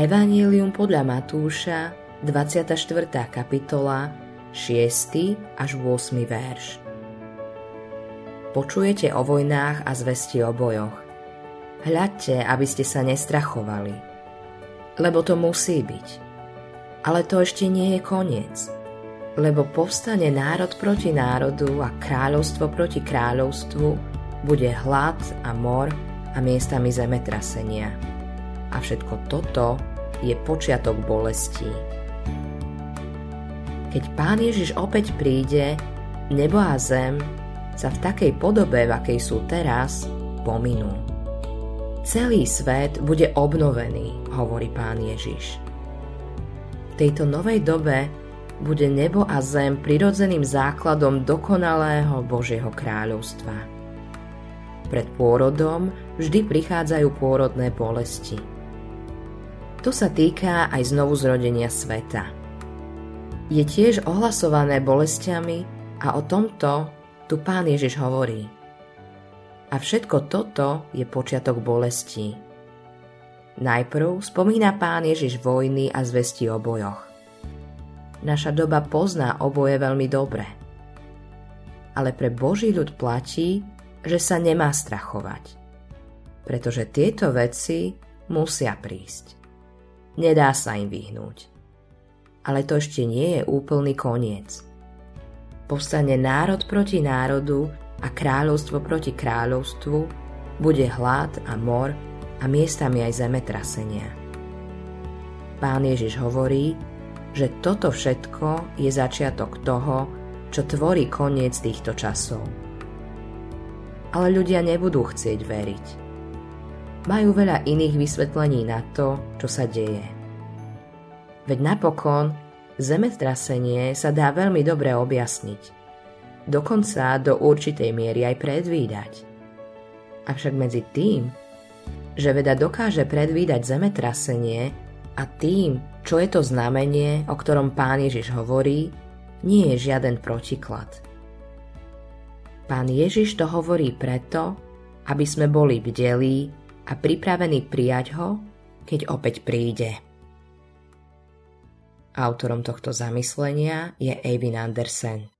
Evanjelium podľa Matúša, 24. kapitola, 6. až 8. verš. Počujete o vojnách a zvesti o bojoch. Hľadte, aby ste sa nestrachovali, lebo to musí byť. Ale to ešte nie je koniec, lebo povstane národ proti národu a kráľovstvo proti kráľovstvu, bude hlad a mor a miestami zemetrasenia. A všetko toto je počiatok bolestí. Keď Pán Ježiš opäť príde, nebo a zem sa v takej podobe, v akej sú teraz, pominú. Celý svet bude obnovený, hovorí Pán Ježiš. V tejto novej dobe bude nebo a zem prirodzeným základom dokonalého Božieho kráľovstva. Pred pôrodom vždy prichádzajú pôrodné bolesti. To sa týka aj znovuzrodenia sveta. Je tiež ohlasované bolestiami a o tomto tu Pán Ježiš hovorí. A všetko toto je počiatok bolesti. Najprv spomína Pán Ježiš vojny a zvesti o bojoch. Naša doba pozná oboje veľmi dobre. Ale pre Boží ľud platí, že sa nemá strachovať. Pretože tieto veci musia prísť. Nedá sa im vyhnúť. Ale to ešte nie je úplný koniec. Povstane národ proti národu a kráľovstvo proti kráľovstvu, bude hlad a mor a miestami aj zemetrasenia. Pán Ježiš hovorí, že toto všetko je začiatok toho, čo tvorí koniec týchto časov. Ale ľudia nebudú chcieť veriť. Majú veľa iných vysvetlení na to, čo sa deje. Veď napokon zemetrasenie sa dá veľmi dobre objasniť. Dokonca do určitej miery aj predvídať. Avšak medzi tým, že veda dokáže predvídať zemetrasenie a tým, čo je to znamenie, o ktorom Pán Ježiš hovorí, nie je žiaden protiklad. Pán Ježiš to hovorí preto, aby sme boli bdelí a pripravení prijať ho, keď opäť príde. Autorom tohto zamyslenia je Eivin Andersen.